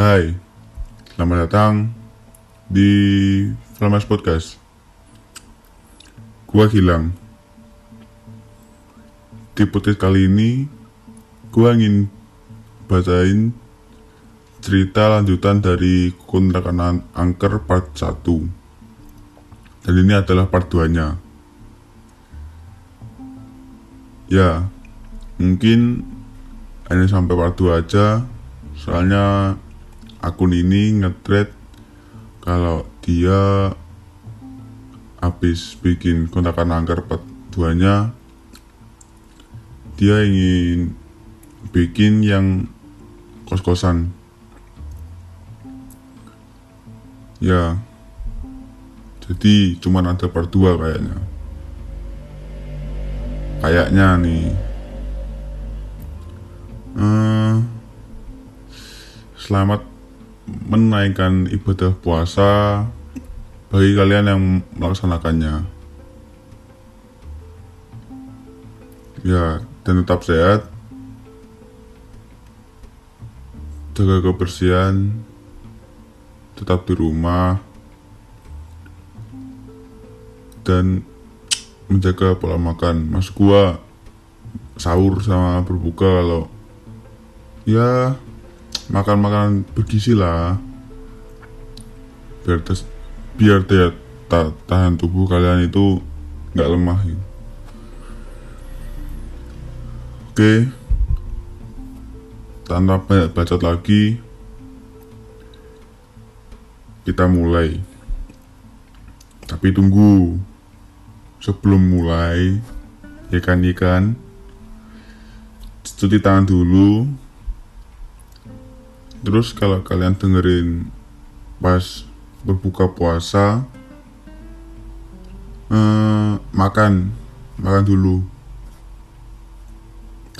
Hai, selamat datang di Flames Podcast. Gua Gilang. Di podcast kali ini gua ingin bacain cerita lanjutan dari Kontrakan Angker part 1. Dan ini adalah part 2-nya. Ya, mungkin hanya sampai part 2 aja. Soalnya akun ini nge-thread kalau dia habis bikin Kontrakan Angker part 2-nya, dia ingin bikin yang kos-kosan. Ya, jadi cuman ada part 2 kayaknya nih. Selamat menaikkan ibadah puasa bagi kalian yang melaksanakannya. Ya, dan tetap sehat, jaga kebersihan, tetap di rumah, dan menjaga pola makan. Mas gua sahur sama berbuka kalau ya makan-makan bergizi lah, biar daya tahan tubuh kalian itu gak lemah gitu. Oke, tanpa banyak bacot lagi, kita mulai. Tapi tunggu, sebelum mulai, ikan-ikan cuci tangan dulu. Terus kalau kalian dengerin pas berbuka puasa, makan dulu.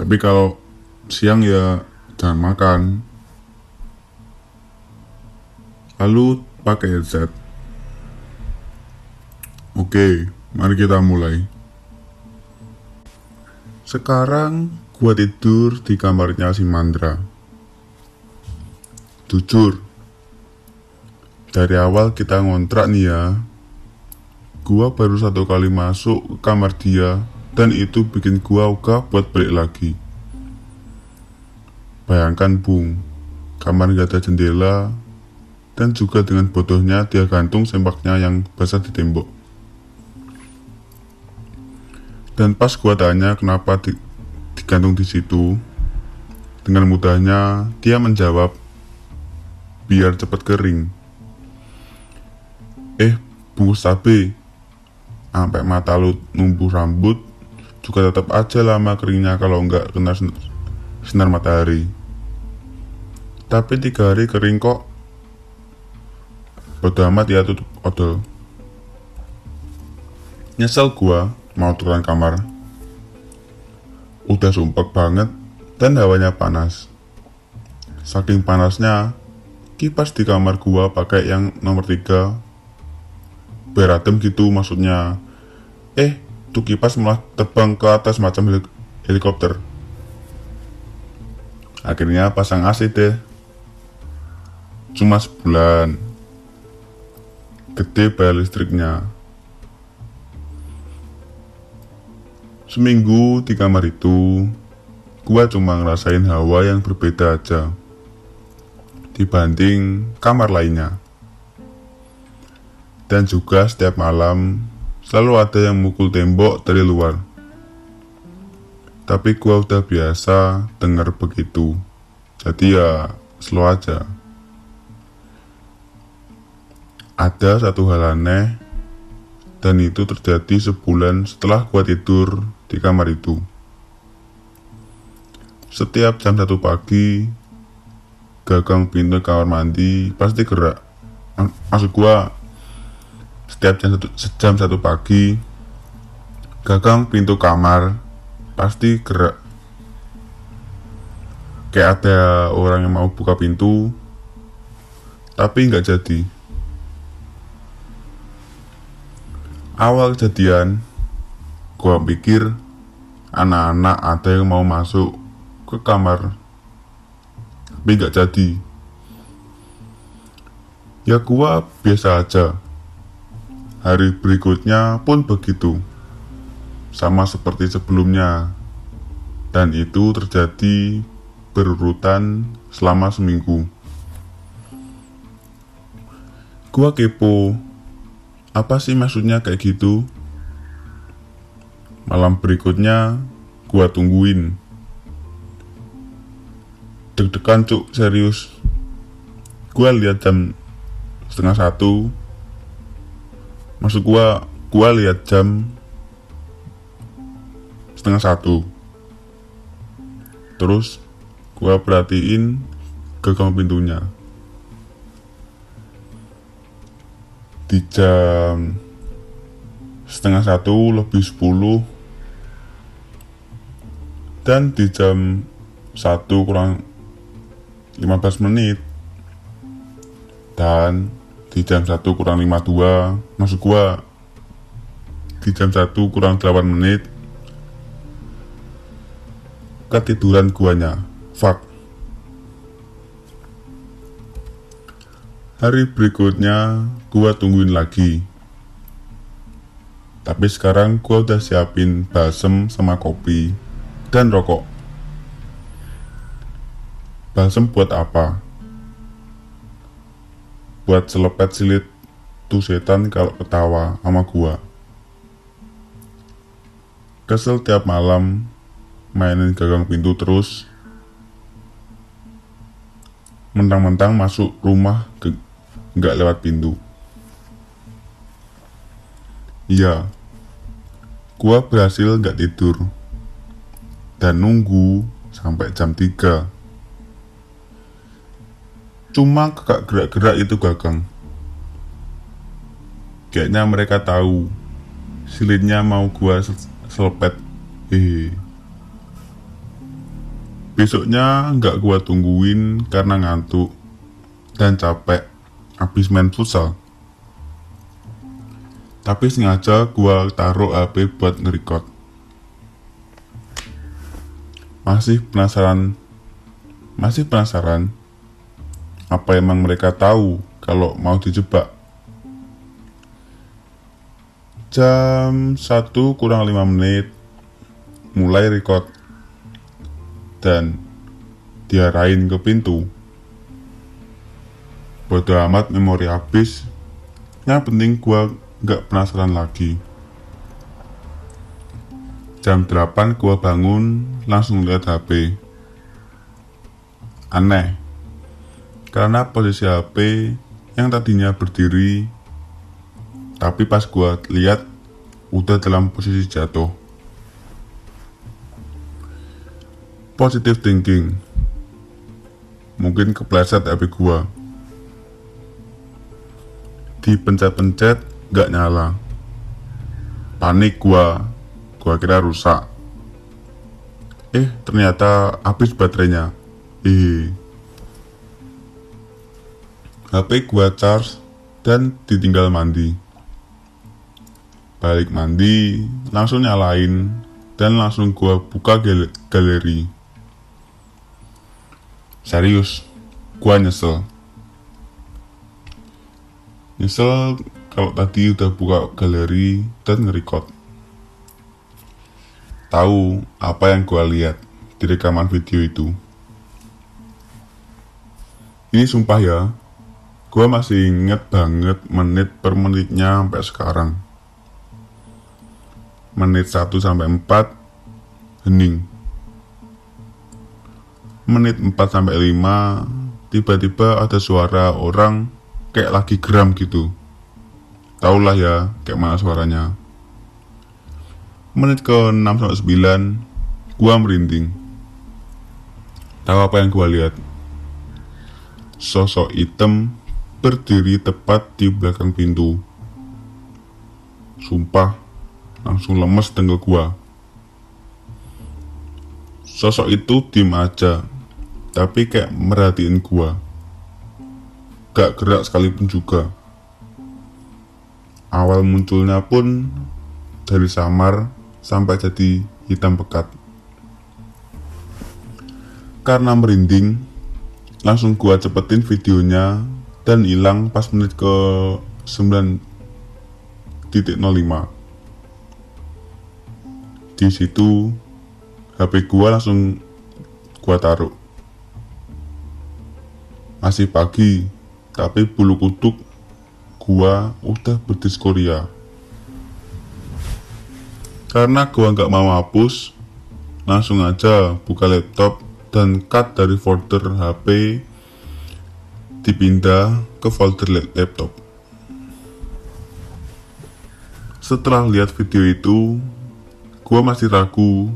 Tapi kalau siang ya jangan makan. Lalu pakai headset. Oke, mari kita mulai. Sekarang gua tidur di kamarnya si Mandra. Jujur, dari awal kita ngontrak nih ya, gua baru 1 kali masuk ke kamar dia, dan itu bikin gua ogah buat balik lagi. Bayangkan Bung, kamar gak ada jendela, dan juga dengan bodohnya dia gantung sempaknya yang basah di tembok. Dan pas gua tanya kenapa digantung di situ, dengan mudahnya dia menjawab, biar cepat kering. Bungkus tabe, sampai mata lu numbuh rambut juga tetap aja lama keringnya kalau nggak kena sinar matahari. Tapi 3 hari kering kok. Bodo amat ya, tutup odol. Nyesel gua mau turun kamar. Udah sumpek banget dan hawanya panas. Saking panasnya, kipas di kamar gua pakai yang nomor 3, beratem gitu maksudnya. Tuh kipas malah terbang ke atas macam helikopter. Akhirnya pasang AC deh. Cuma sebulan. Gede bayar listriknya. Seminggu di kamar itu, gua cuma ngerasain hawa yang berbeda aja dibanding kamar lainnya. Dan juga setiap malam selalu ada yang mukul tembok dari luar. Tapi gua udah biasa dengar begitu, jadi ya slow aja. Ada 1 hal aneh, dan itu terjadi sebulan setelah gua tidur di kamar itu. Setiap jam 1 pagi, gagang pintu kamar mandi pasti gerak. Maksud gua, setiap jam 1 pagi, gagang pintu kamar pasti gerak. Kayak ada orang yang mau buka pintu, tapi nggak jadi. Awal kejadian, gua pikir anak-anak ada yang mau masuk ke kamar. Tapi gak jadi. Ya gua biasa aja. Hari berikutnya pun begitu, sama seperti sebelumnya. Dan itu terjadi berurutan selama seminggu. Gua kepo, apa sih maksudnya kayak gitu? Malam berikutnya gua tungguin. Deg-degan cuk, serius. Gua lihat jam 12:30. Maksud gua lihat jam 12:30. Terus gua perhatiin gagang pintunya. Di jam 12:50 dan di jam 1:15 dan di jam 1:52, maksud gua di jam 1:08 ketiduran guanya. Fuck. Hari berikutnya gua tungguin lagi. Tapi sekarang gua udah siapin balsem sama kopi dan rokok. Balsem buat apa? Buat selepet silit tuh setan kalau ketawa sama gua. Kesel tiap malam mainin gagang pintu terus. Mentang-mentang masuk rumah nggak lewat pintu. Iya, gua berhasil nggak tidur dan nunggu sampai jam 3. Cuma kagak gerak-gerak itu gagang. Kayaknya mereka tahu silitnya mau gua selepet. Besoknya nggak gua tungguin karena ngantuk dan capek habis main futsal. Tapi sengaja gua taruh HP buat nge-record. Masih penasaran apa emang mereka tahu kalau mau dijebak. Jam 1:05 mulai record dan diarahin ke pintu. Bodo amat, memori habis. Yang penting gua gak penasaran lagi. Jam 8 gua bangun, langsung lihat HP. Aneh, karena posisi HP yang tadinya berdiri, tapi pas gua lihat udah dalam posisi jatuh. Positive thinking, mungkin kepleset HP gua. Dipencet-pencet gak nyala. Panik gua kira rusak. Ternyata habis baterainya. HP gua charge dan ditinggal mandi. Balik mandi, langsung nyalain dan langsung gua buka galeri. Serius, gua nyesel kalau tadi udah buka galeri dan nge-record. Tahu apa yang gua lihat di rekaman video itu. Ini sumpah ya, gua masih inget banget menit per menitnya sampai sekarang. Menit 1-4 hening. Menit 4-5 tiba-tiba ada suara orang kayak lagi geram gitu. Taulah ya kayak mana suaranya. Menit ke 6-9 gua merinding. Tahu apa yang gua lihat? Sosok hitam berdiri tepat di belakang pintu. Sumpah, langsung lemes dengkul gua. Sosok itu diem aja, tapi kayak merhatiin gua. Gak gerak sekalipun juga. Awal munculnya pun dari samar sampai jadi hitam pekat. Karena merinding, langsung gua cepetin videonya dan hilang pas menit ke 9.05. Di situ HP gua langsung gua taruh. Masih pagi, tapi bulu kuduk gua udah berdiskoria. Karena gua nggak mau hapus, langsung aja buka laptop dan cut dari folder HP dipindah ke folder laptop. Setelah lihat video itu, gua masih ragu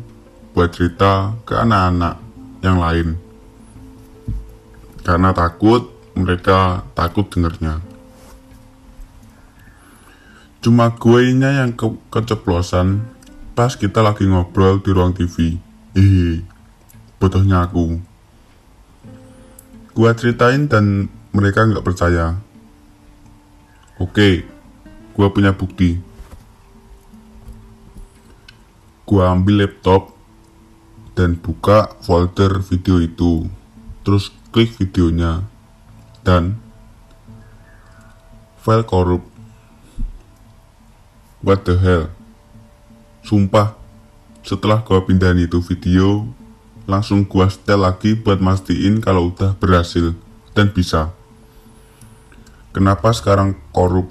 buat cerita ke anak-anak yang lain karena takut mereka takut dengernya. Cuma guenya yang keceplosan pas kita lagi ngobrol di ruang TV. Bodohnya aku. Gua ceritain dan mereka nggak percaya. Oke, gua punya bukti. Gua ambil laptop dan buka folder video itu. Terus klik videonya dan file korup. What the hell? Sumpah, setelah gua pindahin itu video, langsung gua setel lagi buat mastiin kalau udah berhasil dan bisa. Kenapa sekarang korup?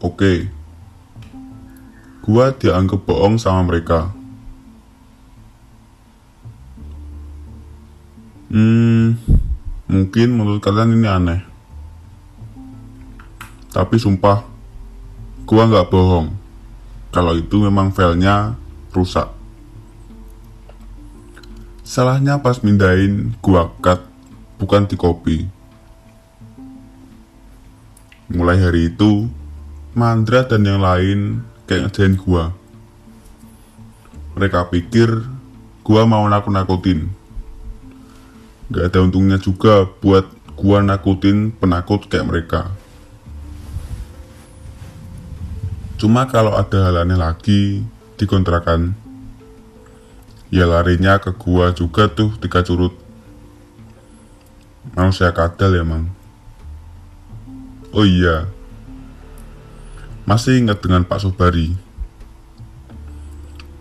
Oke, gua dianggap bohong sama mereka. Mungkin menurut kalian ini aneh. Tapi sumpah, gua nggak bohong kalau itu memang filenya rusak. Salahnya pas mindahin gua cut, bukan di copy. Mulai hari itu, Mandra dan yang lain kayak ngejain gua. Mereka pikir gua mau nakut-nakutin. Gak ada untungnya juga buat gua nakutin penakut kayak mereka. Cuma kalau ada hal aneh lagi di kontrakan, ya larinya ke gua juga tuh tiga curut. Manusia kadal emang. Oh iya, masih ingat dengan Pak Subari.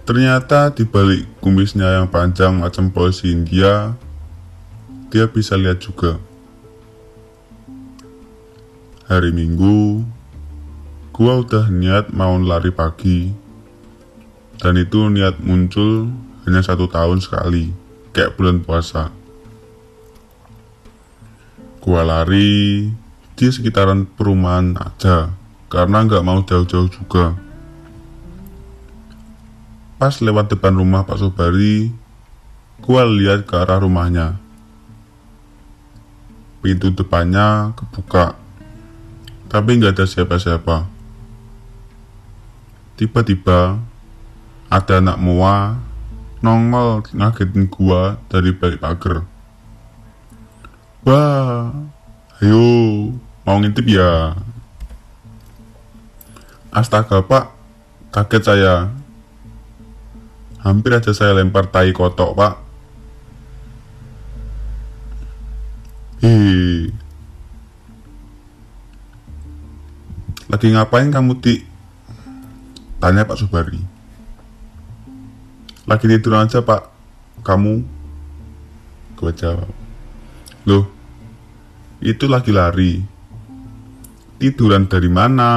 Ternyata di balik kumisnya yang panjang macam polisi India, dia bisa lihat juga. Hari Minggu, gua udah niat mau lari pagi, dan itu niat muncul hanya 1 tahun sekali, kayak bulan puasa. Gua lari di sekitaran perumahan aja, karena nggak mau jauh-jauh juga. Pas lewat depan rumah Pak Subari, gua lihat ke arah rumahnya. Pintu depannya kebuka, tapi nggak ada siapa-siapa. Tiba-tiba ada anak Mawar nongol ngagetin gua dari balik pagar. Wah, ayo mau ngintip ya? Astaga Pak, kaget saya. Hampir aja saya lempar tai kotok Pak. Lagi ngapain kamu Ti? Tanya Pak Subari. Lagi tidur aja Pak, kamu? Gua jawab. Loh, itu lagi lari. Tiduran dari mana?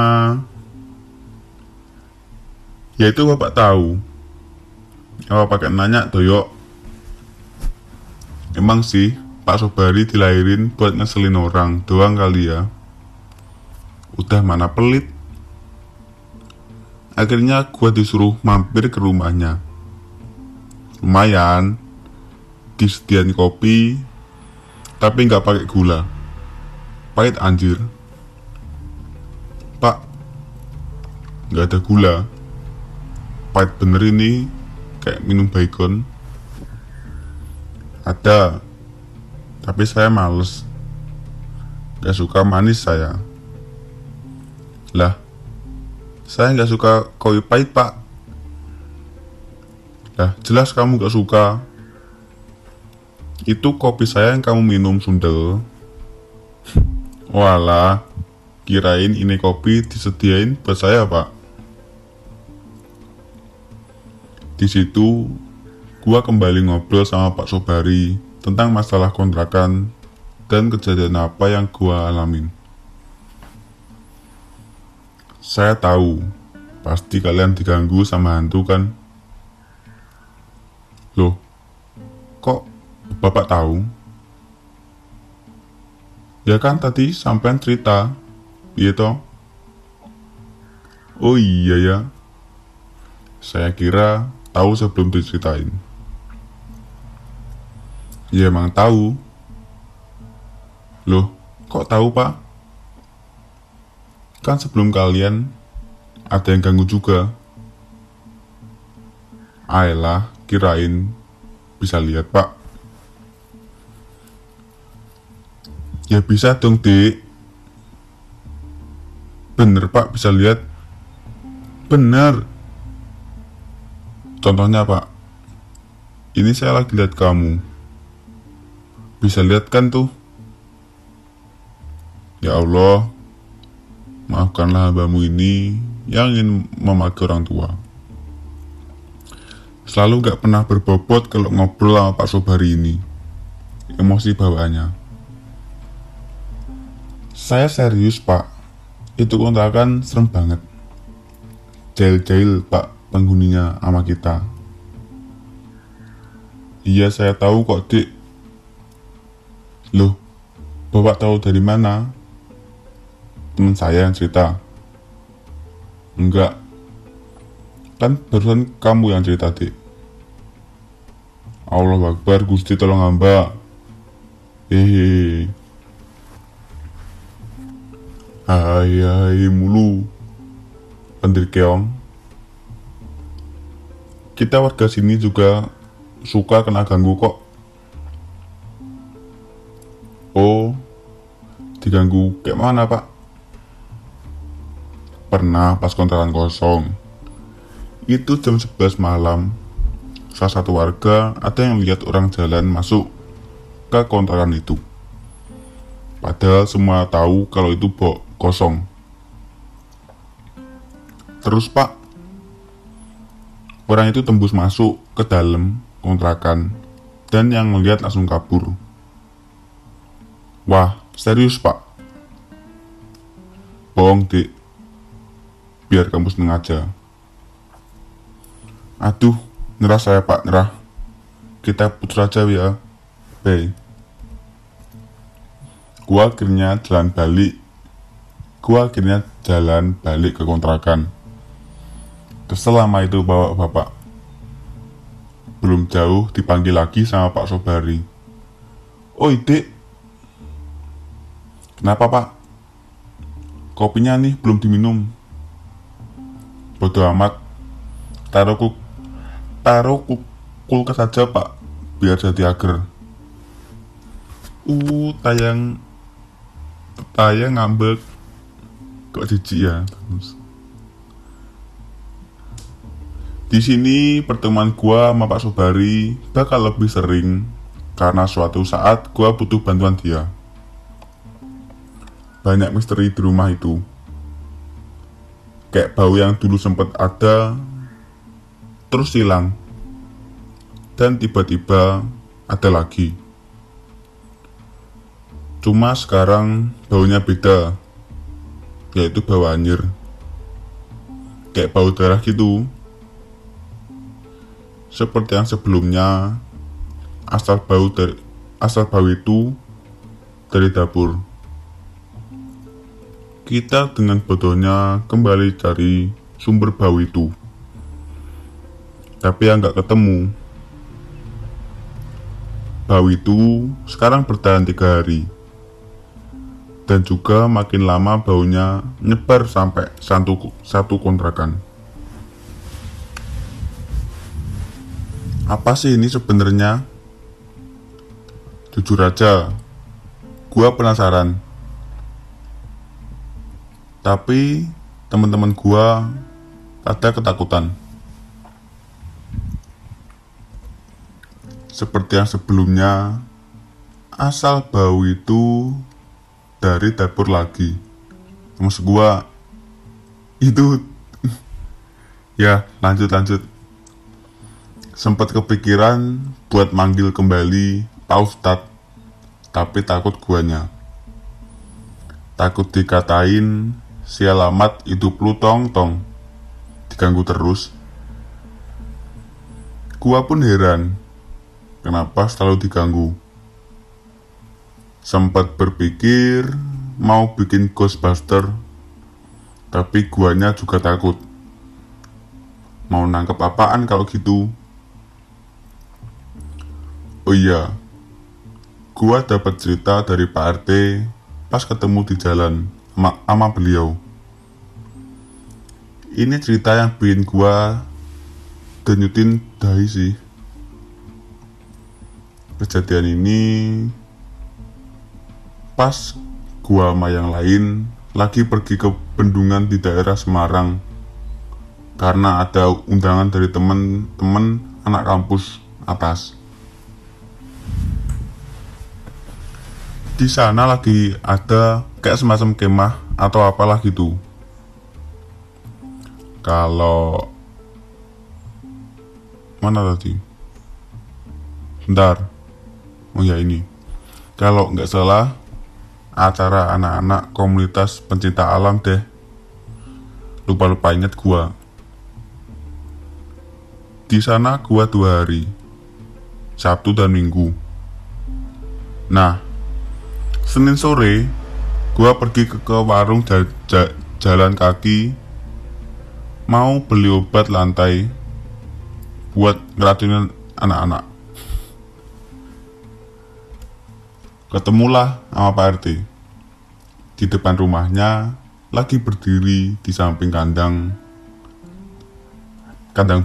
Ya itu Bapak tahu. Apa pakai nanya doyok? Emang sih Pak Subari dilahirin buat ngeselin orang doang kali ya. Udah mana pelit. Akhirnya gua disuruh mampir ke rumahnya. Lumayan, disediain kopi, tapi nggak pakai gula. Pahit anjir. Pak, nggak ada gula. Pahit bener ini, kayak minum bacon. Ada, tapi saya males. Nggak suka manis saya. Lah, saya nggak suka kopi pahit Pak. Jelas kamu gak suka. Itu kopi saya yang kamu minum, Sundel. Walah, kirain ini kopi disediain buat saya, Pak. Di situ, gua kembali ngobrol sama Pak Subari tentang masalah kontrakan dan kejadian apa yang gua alamin. Saya tahu, pasti kalian diganggu sama hantu, kan? Loh, kok Bapak tahu? Ya kan tadi sampean cerita, iya toh? Oh iya ya, saya kira tahu sebelum diceritain. Ya emang tahu. Loh, kok tahu, Pak? Kan sebelum kalian ada yang ganggu juga. Ayolah, kirain bisa lihat, Pak. Ya bisa dong, Dik. Bener, Pak, bisa lihat. Bener. Contohnya, Pak. Ini saya lagi lihat kamu. Bisa lihat kan tuh? Ya Allah, maafkanlah hambamu ini yang ingin memaki orang tua. Selalu gak pernah berbobot kalau ngobrol sama Pak Subari ini. Emosi bawaannya. Saya serius, Pak. Itu kontrakan serem banget. Jail-jail, Pak, penghuninya sama kita. Iya, saya tahu kok, Dik. Loh, Bapak tahu dari mana? Teman saya yang cerita. Enggak. Kan barusan kamu yang cerita, Dik. Allahu Akbar, Gusti tolong hamba. Hai mulu pendir keong. Kita warga sini juga suka kena ganggu kok. Oh, diganggu kayak mana, Pak? Pernah pas kontrakan kosong. Itu jam 11 malam. Salah satu warga ada yang lihat orang jalan masuk ke kontrakan itu. Padahal semua tahu kalau itu bohong kosong. Terus, Pak, orang itu tembus masuk ke dalam kontrakan dan yang melihat langsung kabur. Wah, serius, Pak? Bohong, Dik. Biar kamu seneng aja. Aduh, nyerah saya, Pak, nyerah. Kita putus aja ya. Bye. Gua akhirnya jalan balik. Ke kontrakan. Keselama itu bawa bapak. Belum jauh dipanggil lagi sama Pak Subari. Oh, Dik. Kenapa, Pak? Kopinya nih belum diminum. Bodoh amat. Taruh kulkas aja, Pak. Biar jadi ager. Tayang ngambek. Kok jijik ya? Di sini pertemuan gua sama Pak Subari bakal lebih sering karena suatu saat gua butuh bantuan dia. Banyak misteri di rumah itu. Kayak bau yang dulu sempat ada terus hilang. Dan tiba-tiba ada lagi. Cuma sekarang baunya beda. Yaitu bau anjir. Kayak bau darah gitu. Seperti yang sebelumnya, asal bau itu dari dapur. Kita dengan bodohnya kembali cari sumber bau itu. Tapi yang gak ketemu. Bau itu sekarang bertahan 3 hari. Dan juga makin lama baunya nyebar sampai satu kontrakan. Apa sih ini sebenarnya? Jujur aja, gua penasaran. Tapi teman-teman gua ada ketakutan. Seperti yang sebelumnya, asal bau itu dari dapur lagi. Maksud gua itu ya lanjut sempat kepikiran buat manggil kembali Pak Ustad, tapi takut guanya, takut dikatain si alamat itu plutong-tong, diganggu terus. Gua pun heran kenapa selalu diganggu. Sempat berpikir mau bikin Ghostbuster, tapi guanya juga takut. Mau nangkep apaan kalau gitu? Oh iya, gua dapat cerita dari Pak RT pas ketemu di jalan sama beliau. Ini cerita yang bikin gua denyutin dahi sih. Kejadian ini pas gua sama yang lain lagi pergi ke bendungan di daerah Semarang karena ada undangan dari temen-temen anak kampus atas. Di sana lagi ada kayak semacam kemah atau apalah gitu. Kalau mana tadi? Bentar. Oh ya ini. Kalau nggak salah acara anak-anak komunitas pencinta alam deh. Lupa inget gua. Di sana gua 2 hari, Sabtu dan Minggu. Nah, Senin sore gua pergi ke warung jalan kaki, mau beli obat lantai buat ngeracunin anak-anak. Ketemulah sama Pak RT. Di depan rumahnya lagi berdiri di samping kandang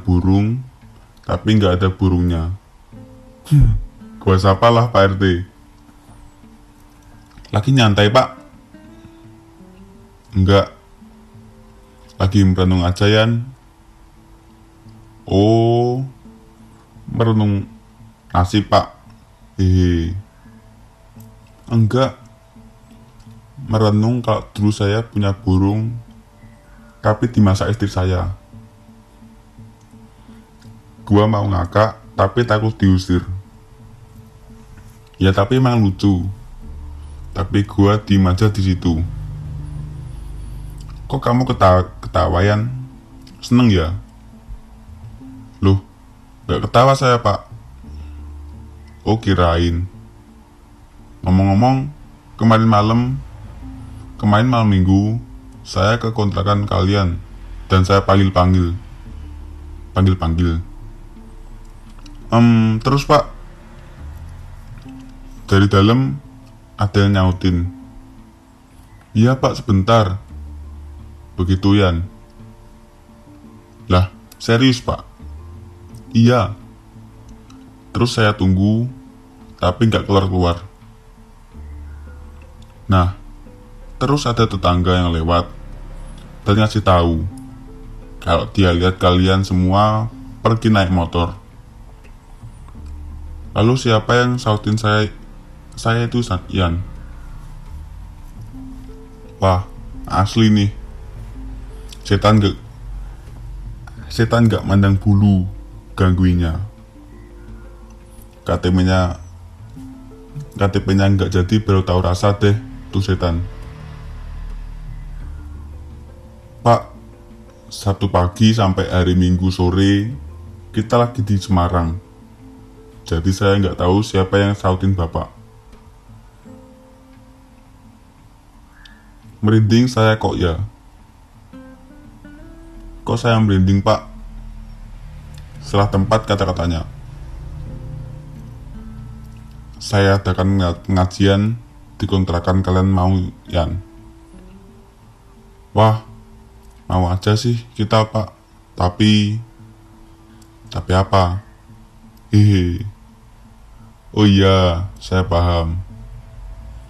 burung, tapi nggak ada burungnya. Gua sapalah Pak RT. Lagi nyantai Pak? Enggak. Lagi merenung aja Yan. Oh, merenung nasib Pak. Enggak, merenung kalau dulu saya punya burung tapi dimasak istri saya. Gua mau ngakak tapi takut diusir. Ya tapi emang lucu, tapi gua diem aja di situ. Kok kamu ketawayan? Seneng ya? Loh, gak ketawa saya Pak. Oh kirain. Ngomong-ngomong, kemarin malam Minggu, saya ke kontrakan kalian, dan saya panggil-panggil. Terus Pak, dari dalam ada yang nyautin. Iya Pak, sebentar. Begitu Yan. Lah, serius Pak? Iya. Terus saya tunggu, tapi nggak keluar-keluar. Nah, terus ada tetangga yang lewat dan ngasih tahu kalau dia lihat kalian semua pergi naik motor. Lalu siapa yang sautin saya itu Ian. Wah, asli nih. Setan gak mandang bulu gangguinya. KTP-nya nggak jadi, baru tahu rasa deh. Setan. Pak, Sabtu pagi sampai hari Minggu sore kita lagi di Semarang. Jadi saya nggak tahu siapa yang sautin Bapak. Merinding saya kok ya. Kok saya merinding Pak? Salah tempat kata-katanya. Saya adakan pengajian di kontrakan kalian mau Yan. Wah, mau aja sih kita Pak. Tapi apa? Hehe. Oh iya, saya paham.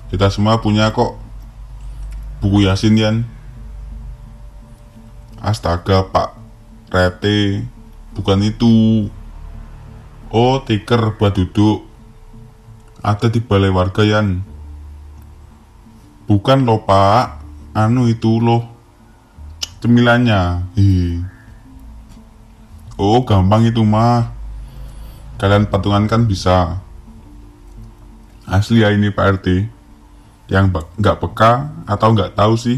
Kita semua punya kok buku Yasin Yan. Astaga Pak RT, bukan itu. Oh, tiker buat duduk. ada di balai warga yang bukan loh pak, anu itu loh cemilannya. Oh gampang itu mah, kalian patungan kan bisa. Asli ya ini Pak RT, yang nggak peka atau nggak tahu sih,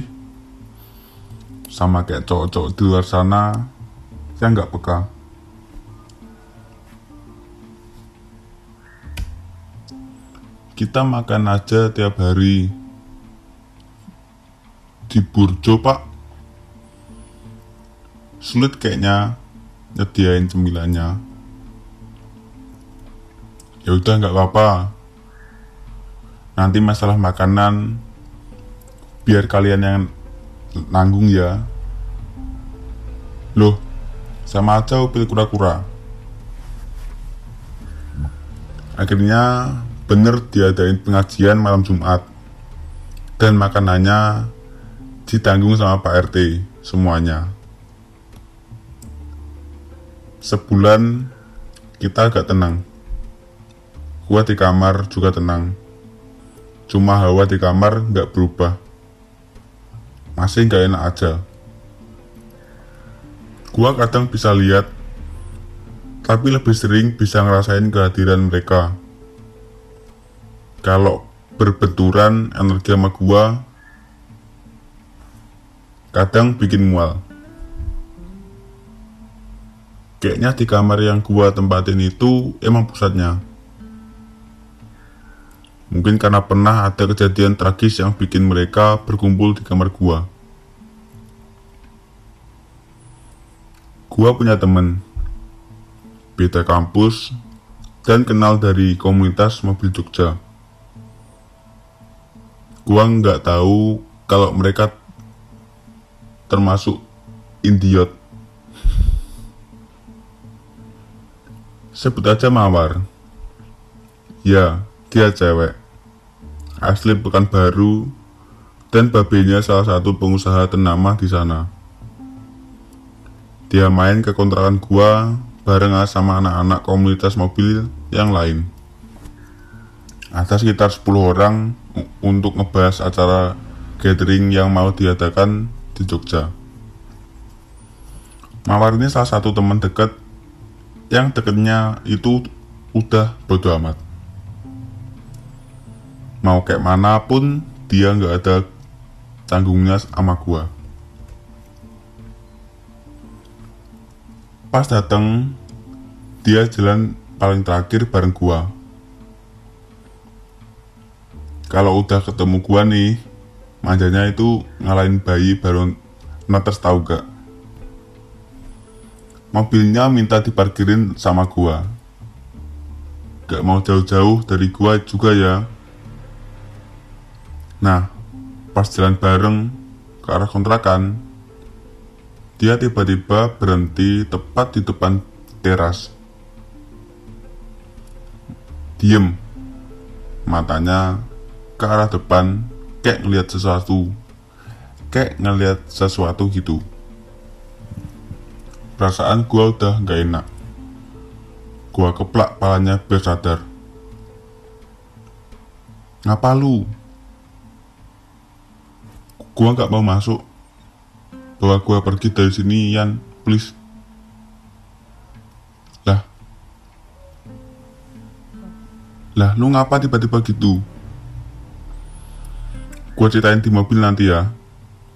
sama kayak cowok-cowok di luar sana yang nggak peka. Kita makan aja tiap hari di Burjo pak, sulit kayaknya nyediain cemilannya. Ya udah nggak apa-apa, nanti masalah makanan biar kalian yang nanggung ya. Loh sama aja upil kura-kura. Akhirnya bener diadain pengajian malam Jumat, dan makanannya ditanggung sama Pak RT semuanya. Sebulan kita agak tenang, gua di kamar juga tenang, cuma hawa di kamar nggak berubah, masih nggak enak aja. Gua kadang bisa lihat, tapi lebih sering bisa ngerasain kehadiran mereka. Kalau berbenturan energi sama gua, kadang bikin mual. Kayaknya di kamar yang gua tempatin itu emang pusatnya. Mungkin karena pernah ada kejadian tragis yang bikin mereka berkumpul di kamar gua. Gua punya temen beda kampus dan kenal dari komunitas mobil Jogja. Gua nggak tahu kalau mereka termasuk idiot. Sebut aja Mawar. Ya, dia cewek, asli Pekanbaru, dan babenya salah satu pengusaha ternama di sana. Dia main ke kontrakan gua bareng sama anak-anak komunitas mobil yang lain. Ada sekitar 10 orang untuk ngebahas acara gathering yang mau diadakan di Jogja. Mawar ini salah satu teman dekat, yang dekatnya itu udah bodo amat. Mau kayak mana pun dia nggak ada tanggungnya sama gua. Pas dateng, dia jalan paling terakhir bareng gua. Kalau udah ketemu gua nih, manjanya itu ngalahin bayi baru netes tau gak. Mobilnya minta diparkirin sama gua. Gak mau jauh-jauh dari gua juga ya. Nah, pas jalan bareng ke arah kontrakan, dia tiba-tiba berhenti tepat di depan teras. Diem, matanya ke arah depan, kayak ngelihat sesuatu gitu. Perasaan gua udah gak enak. Gua keplak palanya biar sadar. Ngapa lu? Gua gak mau masuk. Bawa gua pergi dari sini Yan, please. Lah lu ngapa tiba-tiba gitu? Gua ceritain di mobil nanti ya.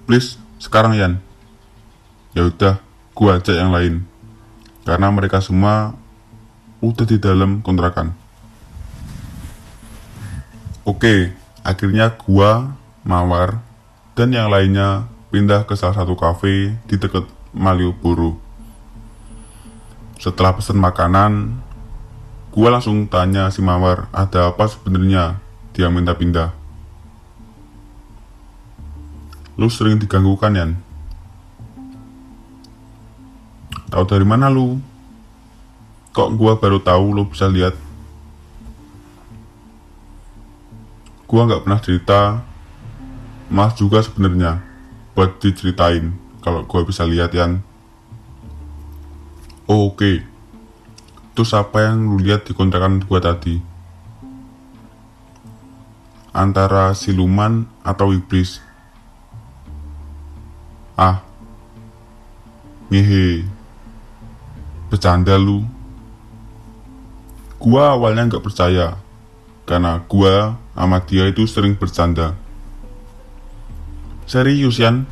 Please, sekarang Yan. Ya udah, gua ajak yang lain. Karena mereka semua udah di dalam kontrakan. Oke, akhirnya gua, Mawar, dan yang lainnya pindah ke salah satu kafe di dekat Malioboro. Setelah pesen makanan, gua langsung tanya si Mawar ada apa sebenarnya dia minta pindah. Lu sering diganggu kan Yan? Tahu dari mana lu? Kok gua baru tahu lu bisa lihat? Gua nggak pernah cerita, mas juga sebenarnya buat diceritain kalau gua bisa lihat Yan. Oh, oke. Terus apa yang lu lihat di kontrakan gua tadi? antara siluman atau iblis. Ah, ngehe, bercanda lu. Gua awalnya gak percaya, karena gua sama dia itu sering bercanda. Serius Yan,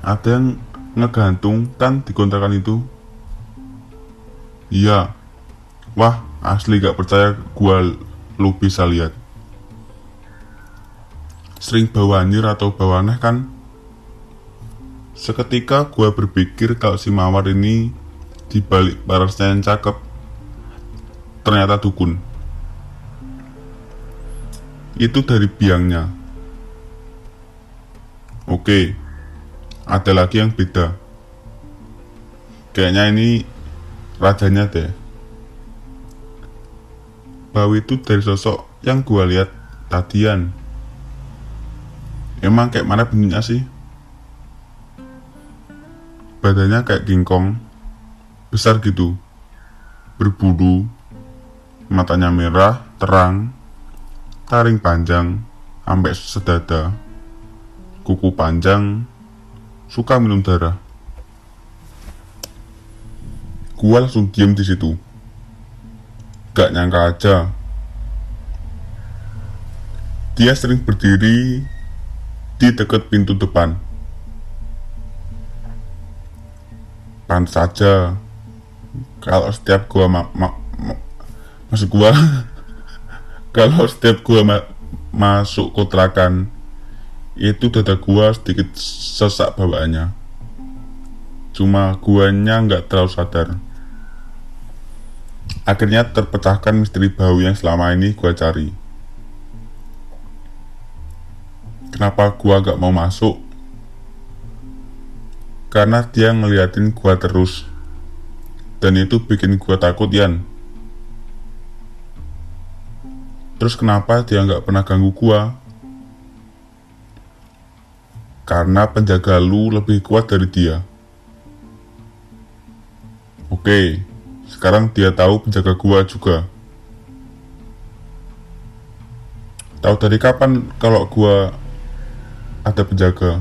ada yang ngegantung kan di kontrakan itu? Iya. Wah, asli gak percaya gua, lu bisa lihat. Sering bawa anjir atau bawa aneh kan? Seketika gua berpikir kalau si Mawar ini dibalik parasnya yang cakep, ternyata dukun. Itu dari biangnya. Oke, ada lagi yang beda. Kayaknya ini rajanya deh. Bau itu dari sosok yang gua lihat tadian. Emang kayak mana bentuknya sih? Badannya kayak kingkong, besar gitu, berbulu, matanya merah, terang, taring panjang, sampai sedada, kuku panjang, suka minum darah. Gua langsung diem di situ. Gak nyangka aja. Dia sering berdiri di dekat pintu depan. Pantas saja kalau setiap gua masuk kontrakan itu dada gua sedikit sesak bawaannya. Cuma guanya nggak terlalu sadar. Akhirnya terpecahkan misteri bau yang selama ini gua cari. Kenapa gua nggak mau masuk? Karena dia ngeliatin gua terus, dan itu bikin gua takut Yan. Terus kenapa dia nggak pernah ganggu gua? Karena penjaga lu lebih kuat dari dia. Oke, sekarang dia tahu penjaga gua juga. Tahu dari kapan kalau gua ada penjaga?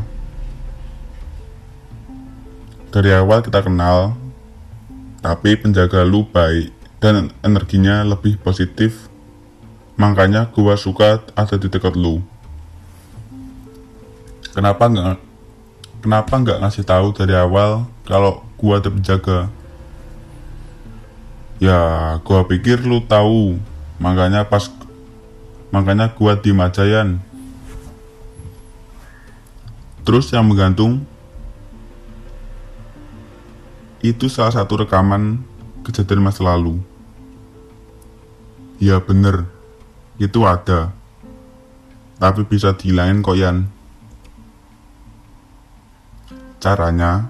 Dari awal kita kenal, tapi penjaga lu baik dan energinya lebih positif. Makanya gua suka ada di dekat lu. Kenapa nggak ngasih tahu dari awal kalau gua ada penjaga? Ya, gua pikir lu tahu. Makanya gua diem aja Yan. Terus yang menggantung itu salah satu rekaman kejadian masa lalu. Ya bener, itu ada, tapi bisa dihilangin kok Yan. Caranya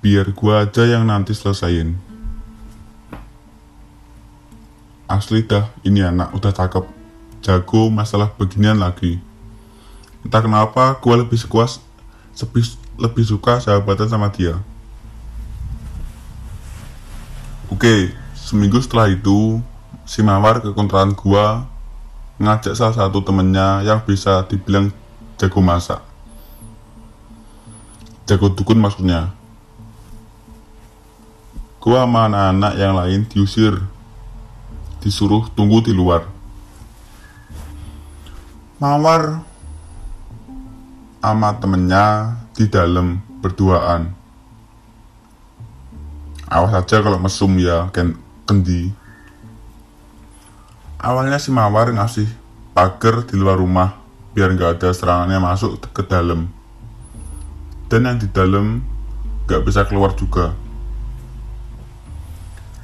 biar gua aja yang nanti selesain. Asli dah, ini anak udah cakep, jago masalah beginian lagi. Entah kenapa gua lebih suka sahabatan sama dia. Oke. Seminggu setelah itu, si Mawar ke kontrakan gua ngajak salah satu temennya yang bisa dibilang jago masak. Jago dukun maksudnya. Gua sama anak-anak yang lain diusir, disuruh tunggu di luar. Mawar sama temennya di dalam berduaan. Awas aja kalau mesum ya, Kendi. Awalnya si Mawar ngasih pagar di luar rumah biar gak ada serangannya masuk ke dalam, dan yang di dalam gak bisa keluar juga.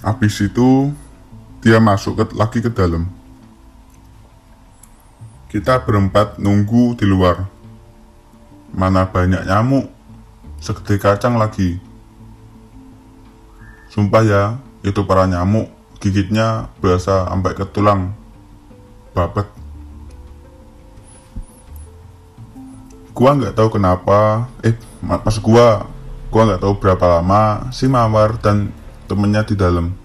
Habis itu dia masuk lagi ke dalam. Kita berempat nunggu di luar. Mana banyak nyamuk, segede kacang lagi. Sumpah ya, itu para nyamuk gigitnya berasa sampai ke tulang. Babet. Gua nggak tahu kenapa. Gua nggak tahu berapa lama si Mawar dan temennya di dalam.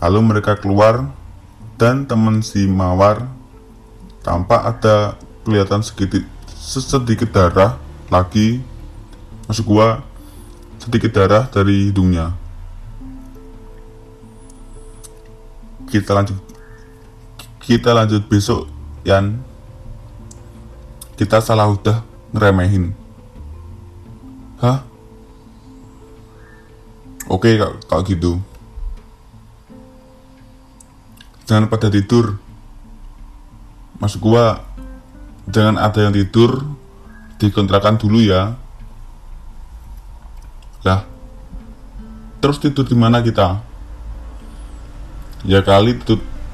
Lalu mereka keluar dan teman si Mawar tampak ada kelihatan sedikit darah lagi, maksud gua sedikit darah dari hidungnya. Kita lanjut besok, Yan. Kita salah udah ngeremehin. Hah? Oke, kalau gitu. Jangan pada tidur. Maksud gua, jangan ada yang tidur di kontrakan dulu ya. Lah, terus tidur di mana kita? Ya kali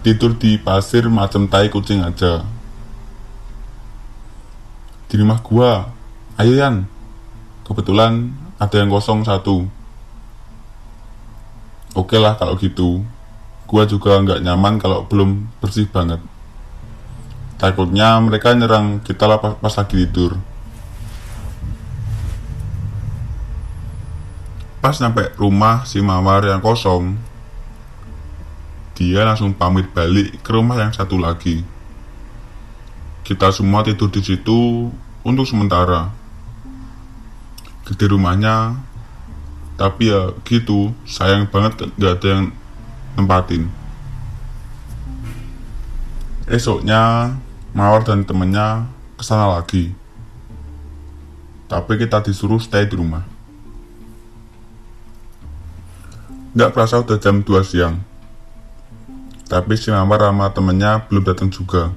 tidur di pasir macam tai kucing aja. Di rumah gua. Ayo Yan. Kebetulan ada yang kosong satu. Oke lah kalau gitu. Gua juga nggak nyaman kalau belum bersih banget. Takutnya mereka nyerang kita lah pas lagi tidur. Pas sampai rumah si Mawar yang kosong, dia langsung pamit balik ke rumah yang satu lagi. Kita semua tidur di situ untuk sementara. Gede rumahnya, tapi ya gitu, sayang banget gak ada yang nempatin. Esoknya Mawar dan temennya kesana lagi, tapi kita disuruh stay di rumah. Gak kerasa udah jam 2 siang, tapi si Mawar sama temennya belum datang juga.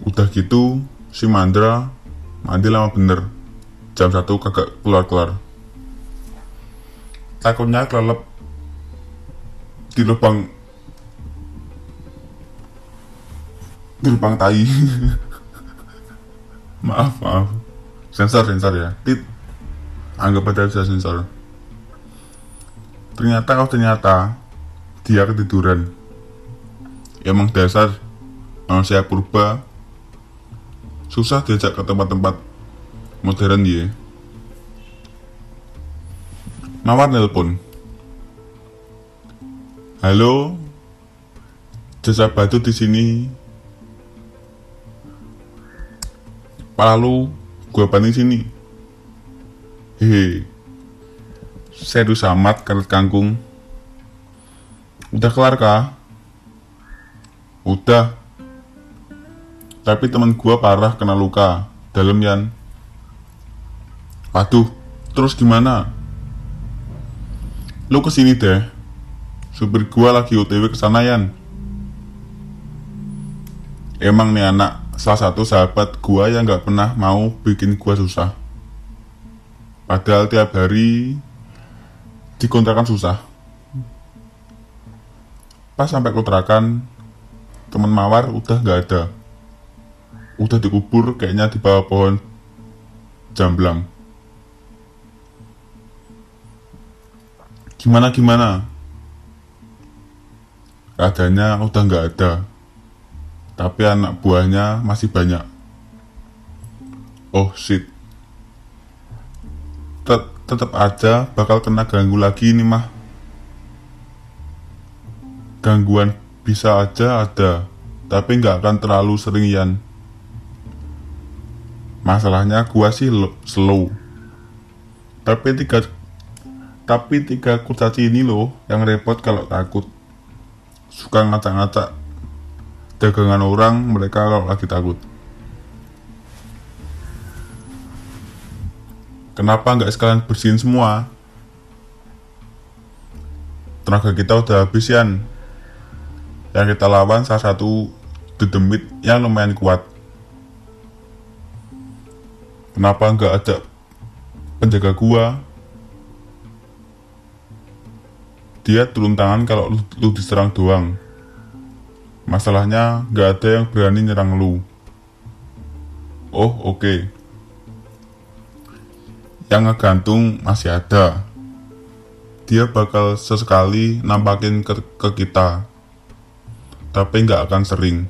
Udah gitu si Mandra mandi lama bener, jam 1 kagak keluar-keluar. Takutnya kelelep di lubang tai. maaf sensor ya, anggap aja sensor. Ternyata dia ketiduran. Emang dasar manusia purba, susah diajak ke tempat-tempat modern ya. Mawar nelpon. Halo, jasa batu di sini. Lalu gua panik sini. Hehe. Serius amat karet kangkung. Udah kelar kah? Udah. Tapi teman gua parah kena luka dalam, Yan. Waduh, terus gimana? Lu kesini deh. Supir gua lagi OTW kesana, Yan. Emang nih anak salah satu sahabat gua yang gak pernah mau bikin gua susah. Padahal tiap hari dikontrakan susah. Pas sampai kontrakan, teman Mawar udah gak ada. Udah dikubur kayaknya di bawah pohon jamblang. Gimana? Radanya udah gak ada, tapi anak buahnya masih banyak. Oh shit, tetep aja bakal kena ganggu lagi ini mah. Gangguan bisa aja ada, tapi nggak akan terlalu sering, Yan. Masalahnya gua sih slow. Tapi tiga kurcaci ini loh yang repot kalau takut. Suka ngacak-ngacak dagangan orang mereka kalau lagi takut. Kenapa nggak sekalian bersihin semua? Tenaga kita udah habis, Yan. Yang kita lawan salah satu dedemit yang lumayan kuat. Kenapa nggak ada penjaga gua? Dia turun tangan kalau lu diserang doang. Masalahnya gak ada yang berani nyerang lu. Oh, oke. Yang ngegantung masih ada. Dia bakal sesekali nampakin ke kita, tapi gak akan sering.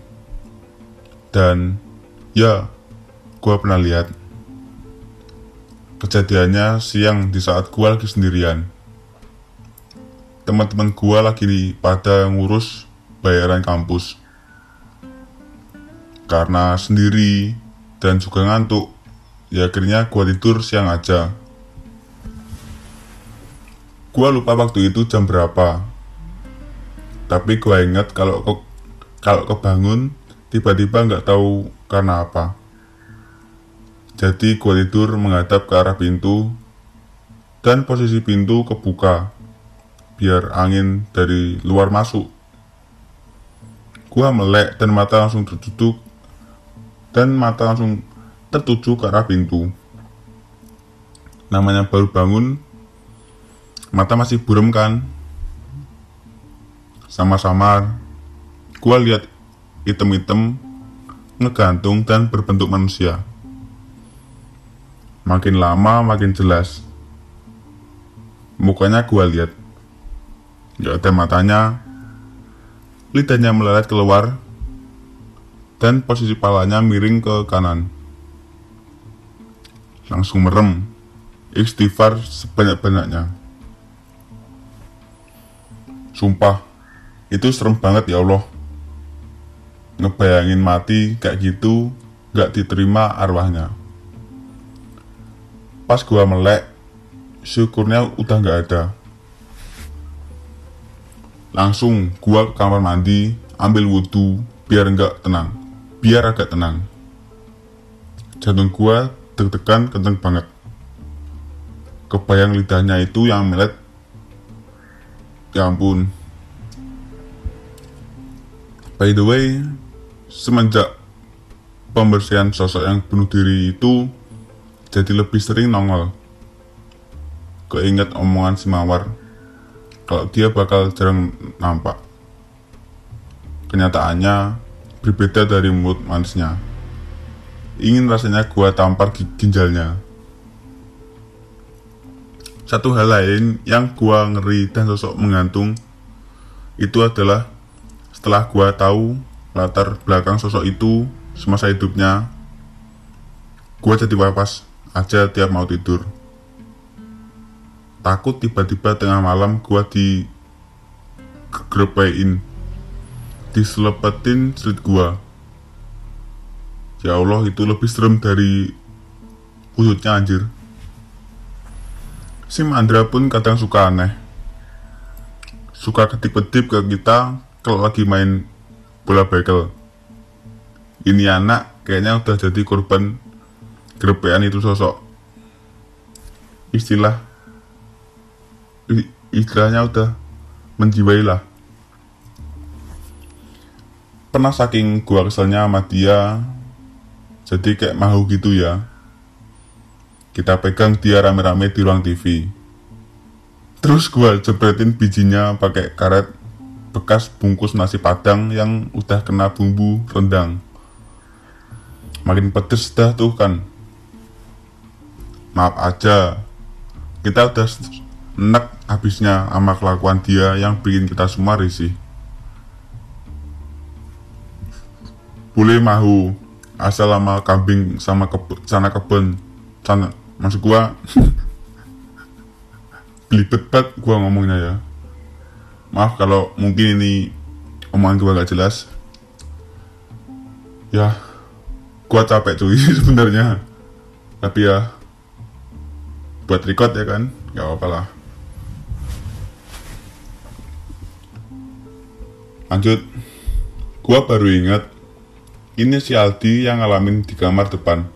Dan ya, gua pernah lihat. Kejadiannya siang di saat gua lagi sendirian. teman-teman gua lagi pada ngurus bayaran kampus. Karena sendiri dan juga ngantuk, ya akhirnya gua tidur siang aja. Gua lupa waktu itu jam berapa, tapi gua ingat kalau kebangun tiba-tiba nggak tahu karena apa. Jadi gua tidur menghadap ke arah pintu dan posisi pintu kebuka biar angin dari luar masuk. Gua melek dan mata langsung tertuju ke arah pintu. Namanya baru bangun, mata masih buram kan. Samar-samar gua lihat item-item ngegantung dan berbentuk manusia. Makin lama makin jelas mukanya gua lihat. Gak ada matanya, lidahnya melelet keluar, dan posisi palanya miring ke kanan. Langsung merem, istighfar sebanyak-banyaknya. Sumpah, itu serem banget ya Allah. Ngebayangin mati kayak gitu, gak diterima arwahnya. Pas gua melek, syukurnya udah gak ada. Langsung gua ke kamar mandi, ambil wudhu, biar agak tenang. Jantung gua deg-degan kenceng banget. Kebayang lidahnya itu yang melet. Ya ampun. By the way, semenjak pembersihan sosok yang bunuh diri itu, jadi lebih sering nongol. Keinget omongan si Mawar kalau dia bakal jarang nampak. Kenyataannya berbeda dari mulut manisnya. Ingin rasanya gua tampar ginjalnya. Satu hal lain yang gua ngeri dan sosok menggantung itu adalah setelah gua tahu latar belakang sosok itu semasa hidupnya, gua jadi wapas aja tiap mau tidur. Takut tiba-tiba tengah malam gua diselepetin cerit gua. Ya Allah, itu lebih serem dari wujudnya anjir. Si Mandra pun kadang suka aneh. Suka kedip-kedip ke kita kalau lagi main bola bekel. Ini anak kayaknya udah jadi korban grebekan itu sosok. Istilahnya udah menjiwai lah. Pernah saking gua keselnya sama dia, jadi kayak mahu gitu ya. Kita pegang dia rame-rame di ruang TV. Terus gua jepretin bijinya pakai karet bekas bungkus nasi padang yang udah kena bumbu rendang. Makin pedes dah tuh kan. Maaf aja, kita udah enak habisnya sama kelakuan dia yang bikin kita semua risih. Boleh mahu asal sama kambing sama sana kebun maksud gua. Belibet banget gua ngomongnya ya, maaf kalau mungkin ini omongan gua gak jelas ya. Gua capek cuy sebenarnya, tapi ya buat record ya kan, gak apa-apa lah. Lanjut, gua baru ingat ini si Aldi yang ngalamin di kamar depan.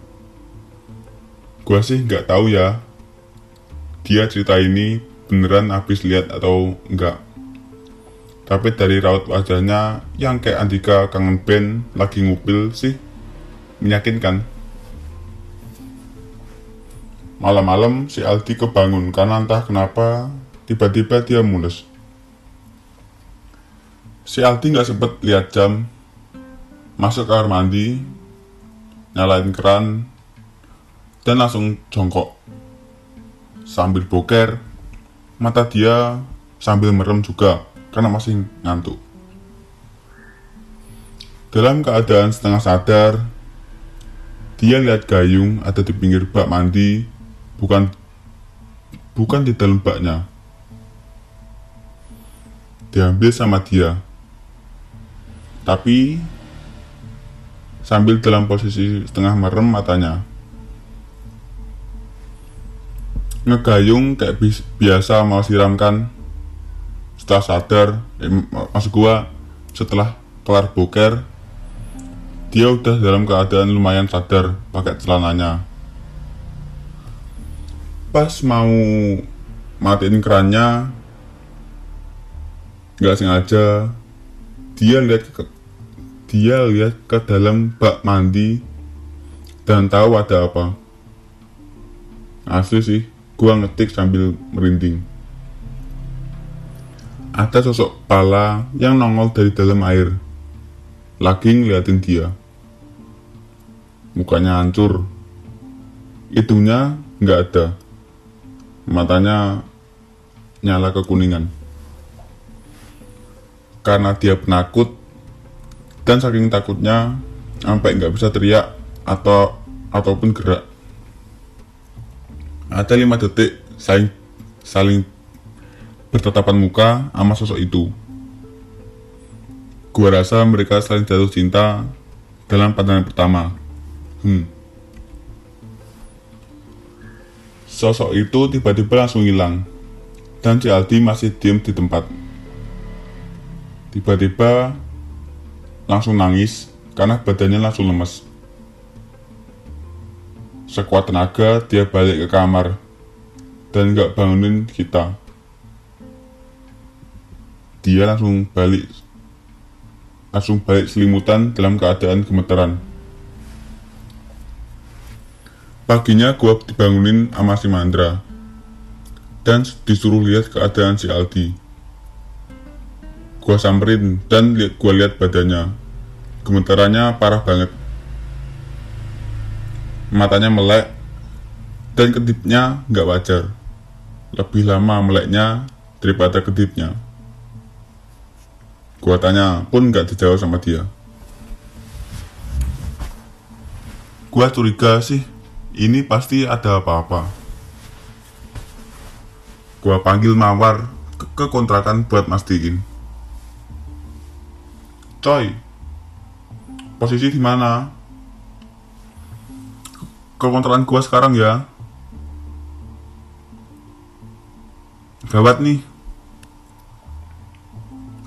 Gua sih nggak tahu ya, dia cerita ini beneran habis lihat atau enggak. Tapi dari raut wajahnya yang kayak Andika kangen band lagi ngupil sih, meyakinkan. Malam-malam si Aldi kebangun karena entah kenapa tiba-tiba dia mules. Si Aldi nggak sempet lihat jam. Masuk kamar mandi, nyalain keran, dan langsung jongkok. Sambil boker, mata dia sambil merem juga karena masih ngantuk. Dalam keadaan setengah sadar, dia lihat gayung ada di pinggir bak mandi, bukan di dalam baknya. diambil sama dia. Tapi sambil dalam posisi setengah merem matanya. Ngegayung kayak biasa mau siramkan. Setelah sadar, setelah kelar boker, dia udah dalam keadaan lumayan sadar pakai celananya. Pas mau matiin kerannya, nggak sengaja dia lihat ke dalam bak mandi dan tahu ada apa. Asli sih, gua ngetik sambil merinding. Ada sosok kepala yang nongol dari dalam air. Lagi ngeliatin dia. Mukanya hancur. Hidungnya nggak ada. Matanya nyala kekuningan. Karena dia penakut dan saking takutnya sampai nggak bisa teriak ataupun gerak. Ada 5 detik saling bertatapan muka sama sosok itu. Gua rasa mereka saling jatuh cinta dalam pandangan pertama. Sosok itu tiba-tiba langsung hilang, dan si Aldi masih diem di tempat. Tiba-tiba langsung nangis karena badannya langsung lemes. Sekuat tenaga dia balik ke kamar dan gak bangunin kita. Dia langsung balik selimutan dalam keadaan gemeteran. Paginya gua dibangunin sama si Mandra dan disuruh lihat keadaan si Aldi. Gua samperin dan gua lihat badannya. Gemetarannya parah banget. Matanya melek dan kedipnya nggak wajar. Lebih lama meleknya daripada kedipnya. Gua tanya pun nggak dijawab sama dia. Gua curiga sih. Ini pasti ada apa-apa. Gua panggil Mawar ke kontrakan buat mastiin. Coy, posisi di mana? Ke kontrakan gua sekarang ya. Gawat nih.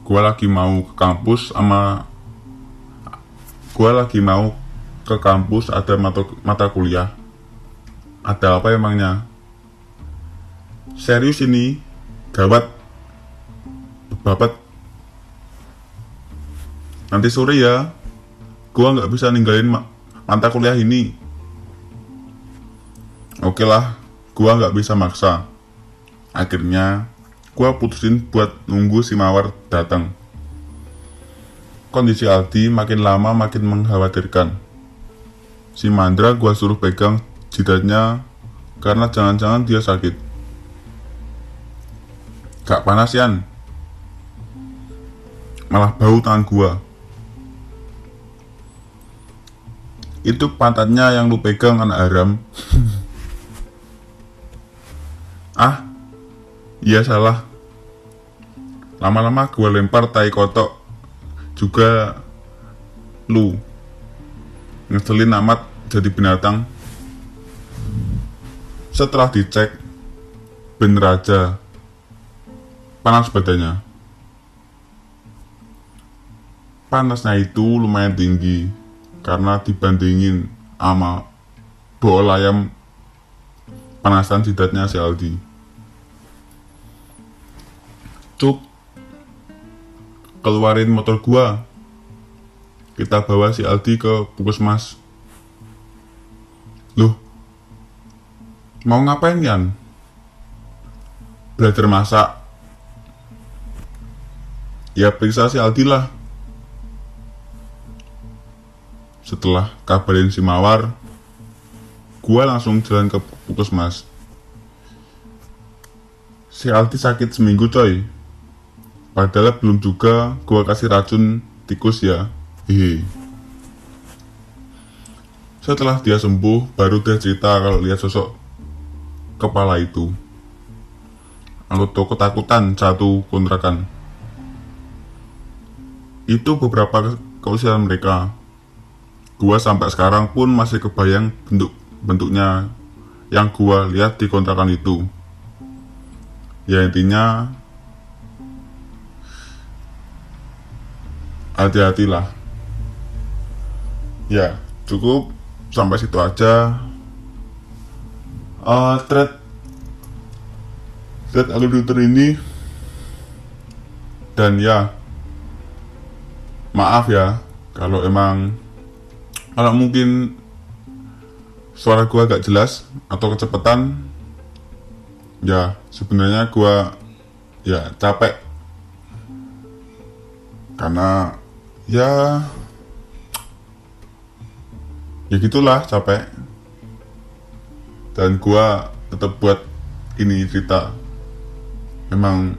Gua lagi mau ke kampus ada mata kuliah. Ada apa emangnya? Serius ini? Gawat. Babat. Nanti sore ya. Gua gak bisa ninggalin mata kuliah ini. Oke lah, gua gak bisa maksa. Akhirnya, gua putusin buat nunggu si Mawar datang. Kondisi Aldi makin lama makin mengkhawatirkan. Si Mandra gua suruh pegang jidatnya karena jangan-jangan dia sakit. Gak panas Yan, malah bau tangan gua. Itu pantatnya yang lu pegang anak haram. Ah, iya salah. Lama-lama gua lempar tai kotok juga lu. Ngeselin amat jadi binatang. Setelah dicek, bener aja panas badannya. Panasnya itu lumayan tinggi karena dibandingin sama bool ayam panasan jidatnya si Aldi. Cuk, keluarin motor gua. Kita bawa si Aldi ke puskesmas. Loh, mau ngapain Yan? Belajar masak. Ya periksa si Aldi lah. Setelah kabarin si Mawar, gua langsung jalan ke puskesmas. Si Aldi sakit seminggu coy. Padahal belum juga gua kasih racun tikus ya. Hihi. Setelah dia sembuh, baru dia cerita kalau lihat sosok kepala itu. Anggota ketakutan satu kontrakan. Itu beberapa keusiran mereka. Gua sampai sekarang pun masih kebayang bentuknya yang gua lihat di kontrakan itu. Ya intinya hati-hatilah. Ya cukup sampai situ aja. Thread akun Twitter ini. Dan ya maaf ya kalau emang mungkin suara gua agak jelas atau kecepatan. Ya sebenarnya gua ya capek karena ya gitulah, capek. Dan gua tetap buat ini cerita. Memang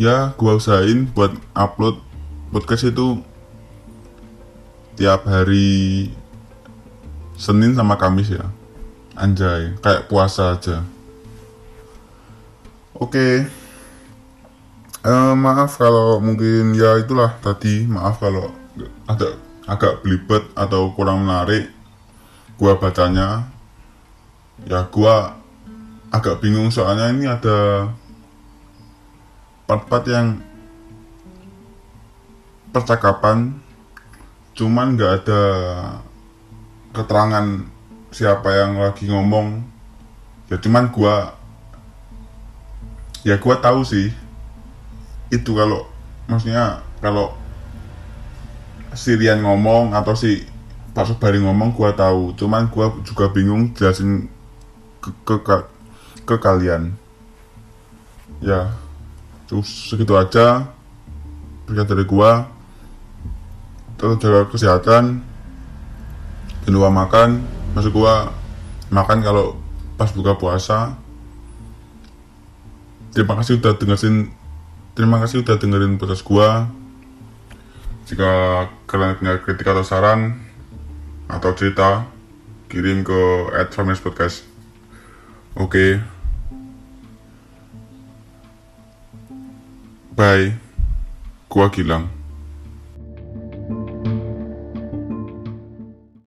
ya gua usahain buat upload podcast itu tiap hari Senin sama Kamis ya. Anjay, kayak puasa aja. Oke. Maaf kalau mungkin ya itulah tadi. Maaf kalau ada agak belibet atau kurang menarik gua bacanya. Ya gua agak bingung soalnya ini ada part-part yang percakapan cuman gak ada keterangan siapa yang lagi ngomong ya, cuman gua tahu sih itu kalau maksudnya kalau si Rian ngomong atau si Pak Subari ngomong gua tahu, cuman gua juga bingung jelasin ke kalian. Ya terus segitu aja berkat dari gua. Tetap jaga kesehatan, jangan lupa makan. Maksud gua makan kalau pas buka puasa. Terima kasih udah dengerin podcast gua. Jika kalian punya kritik atau saran atau cerita, kirim ke @Flames Podcast. Oke. Bye. Gua Gilang.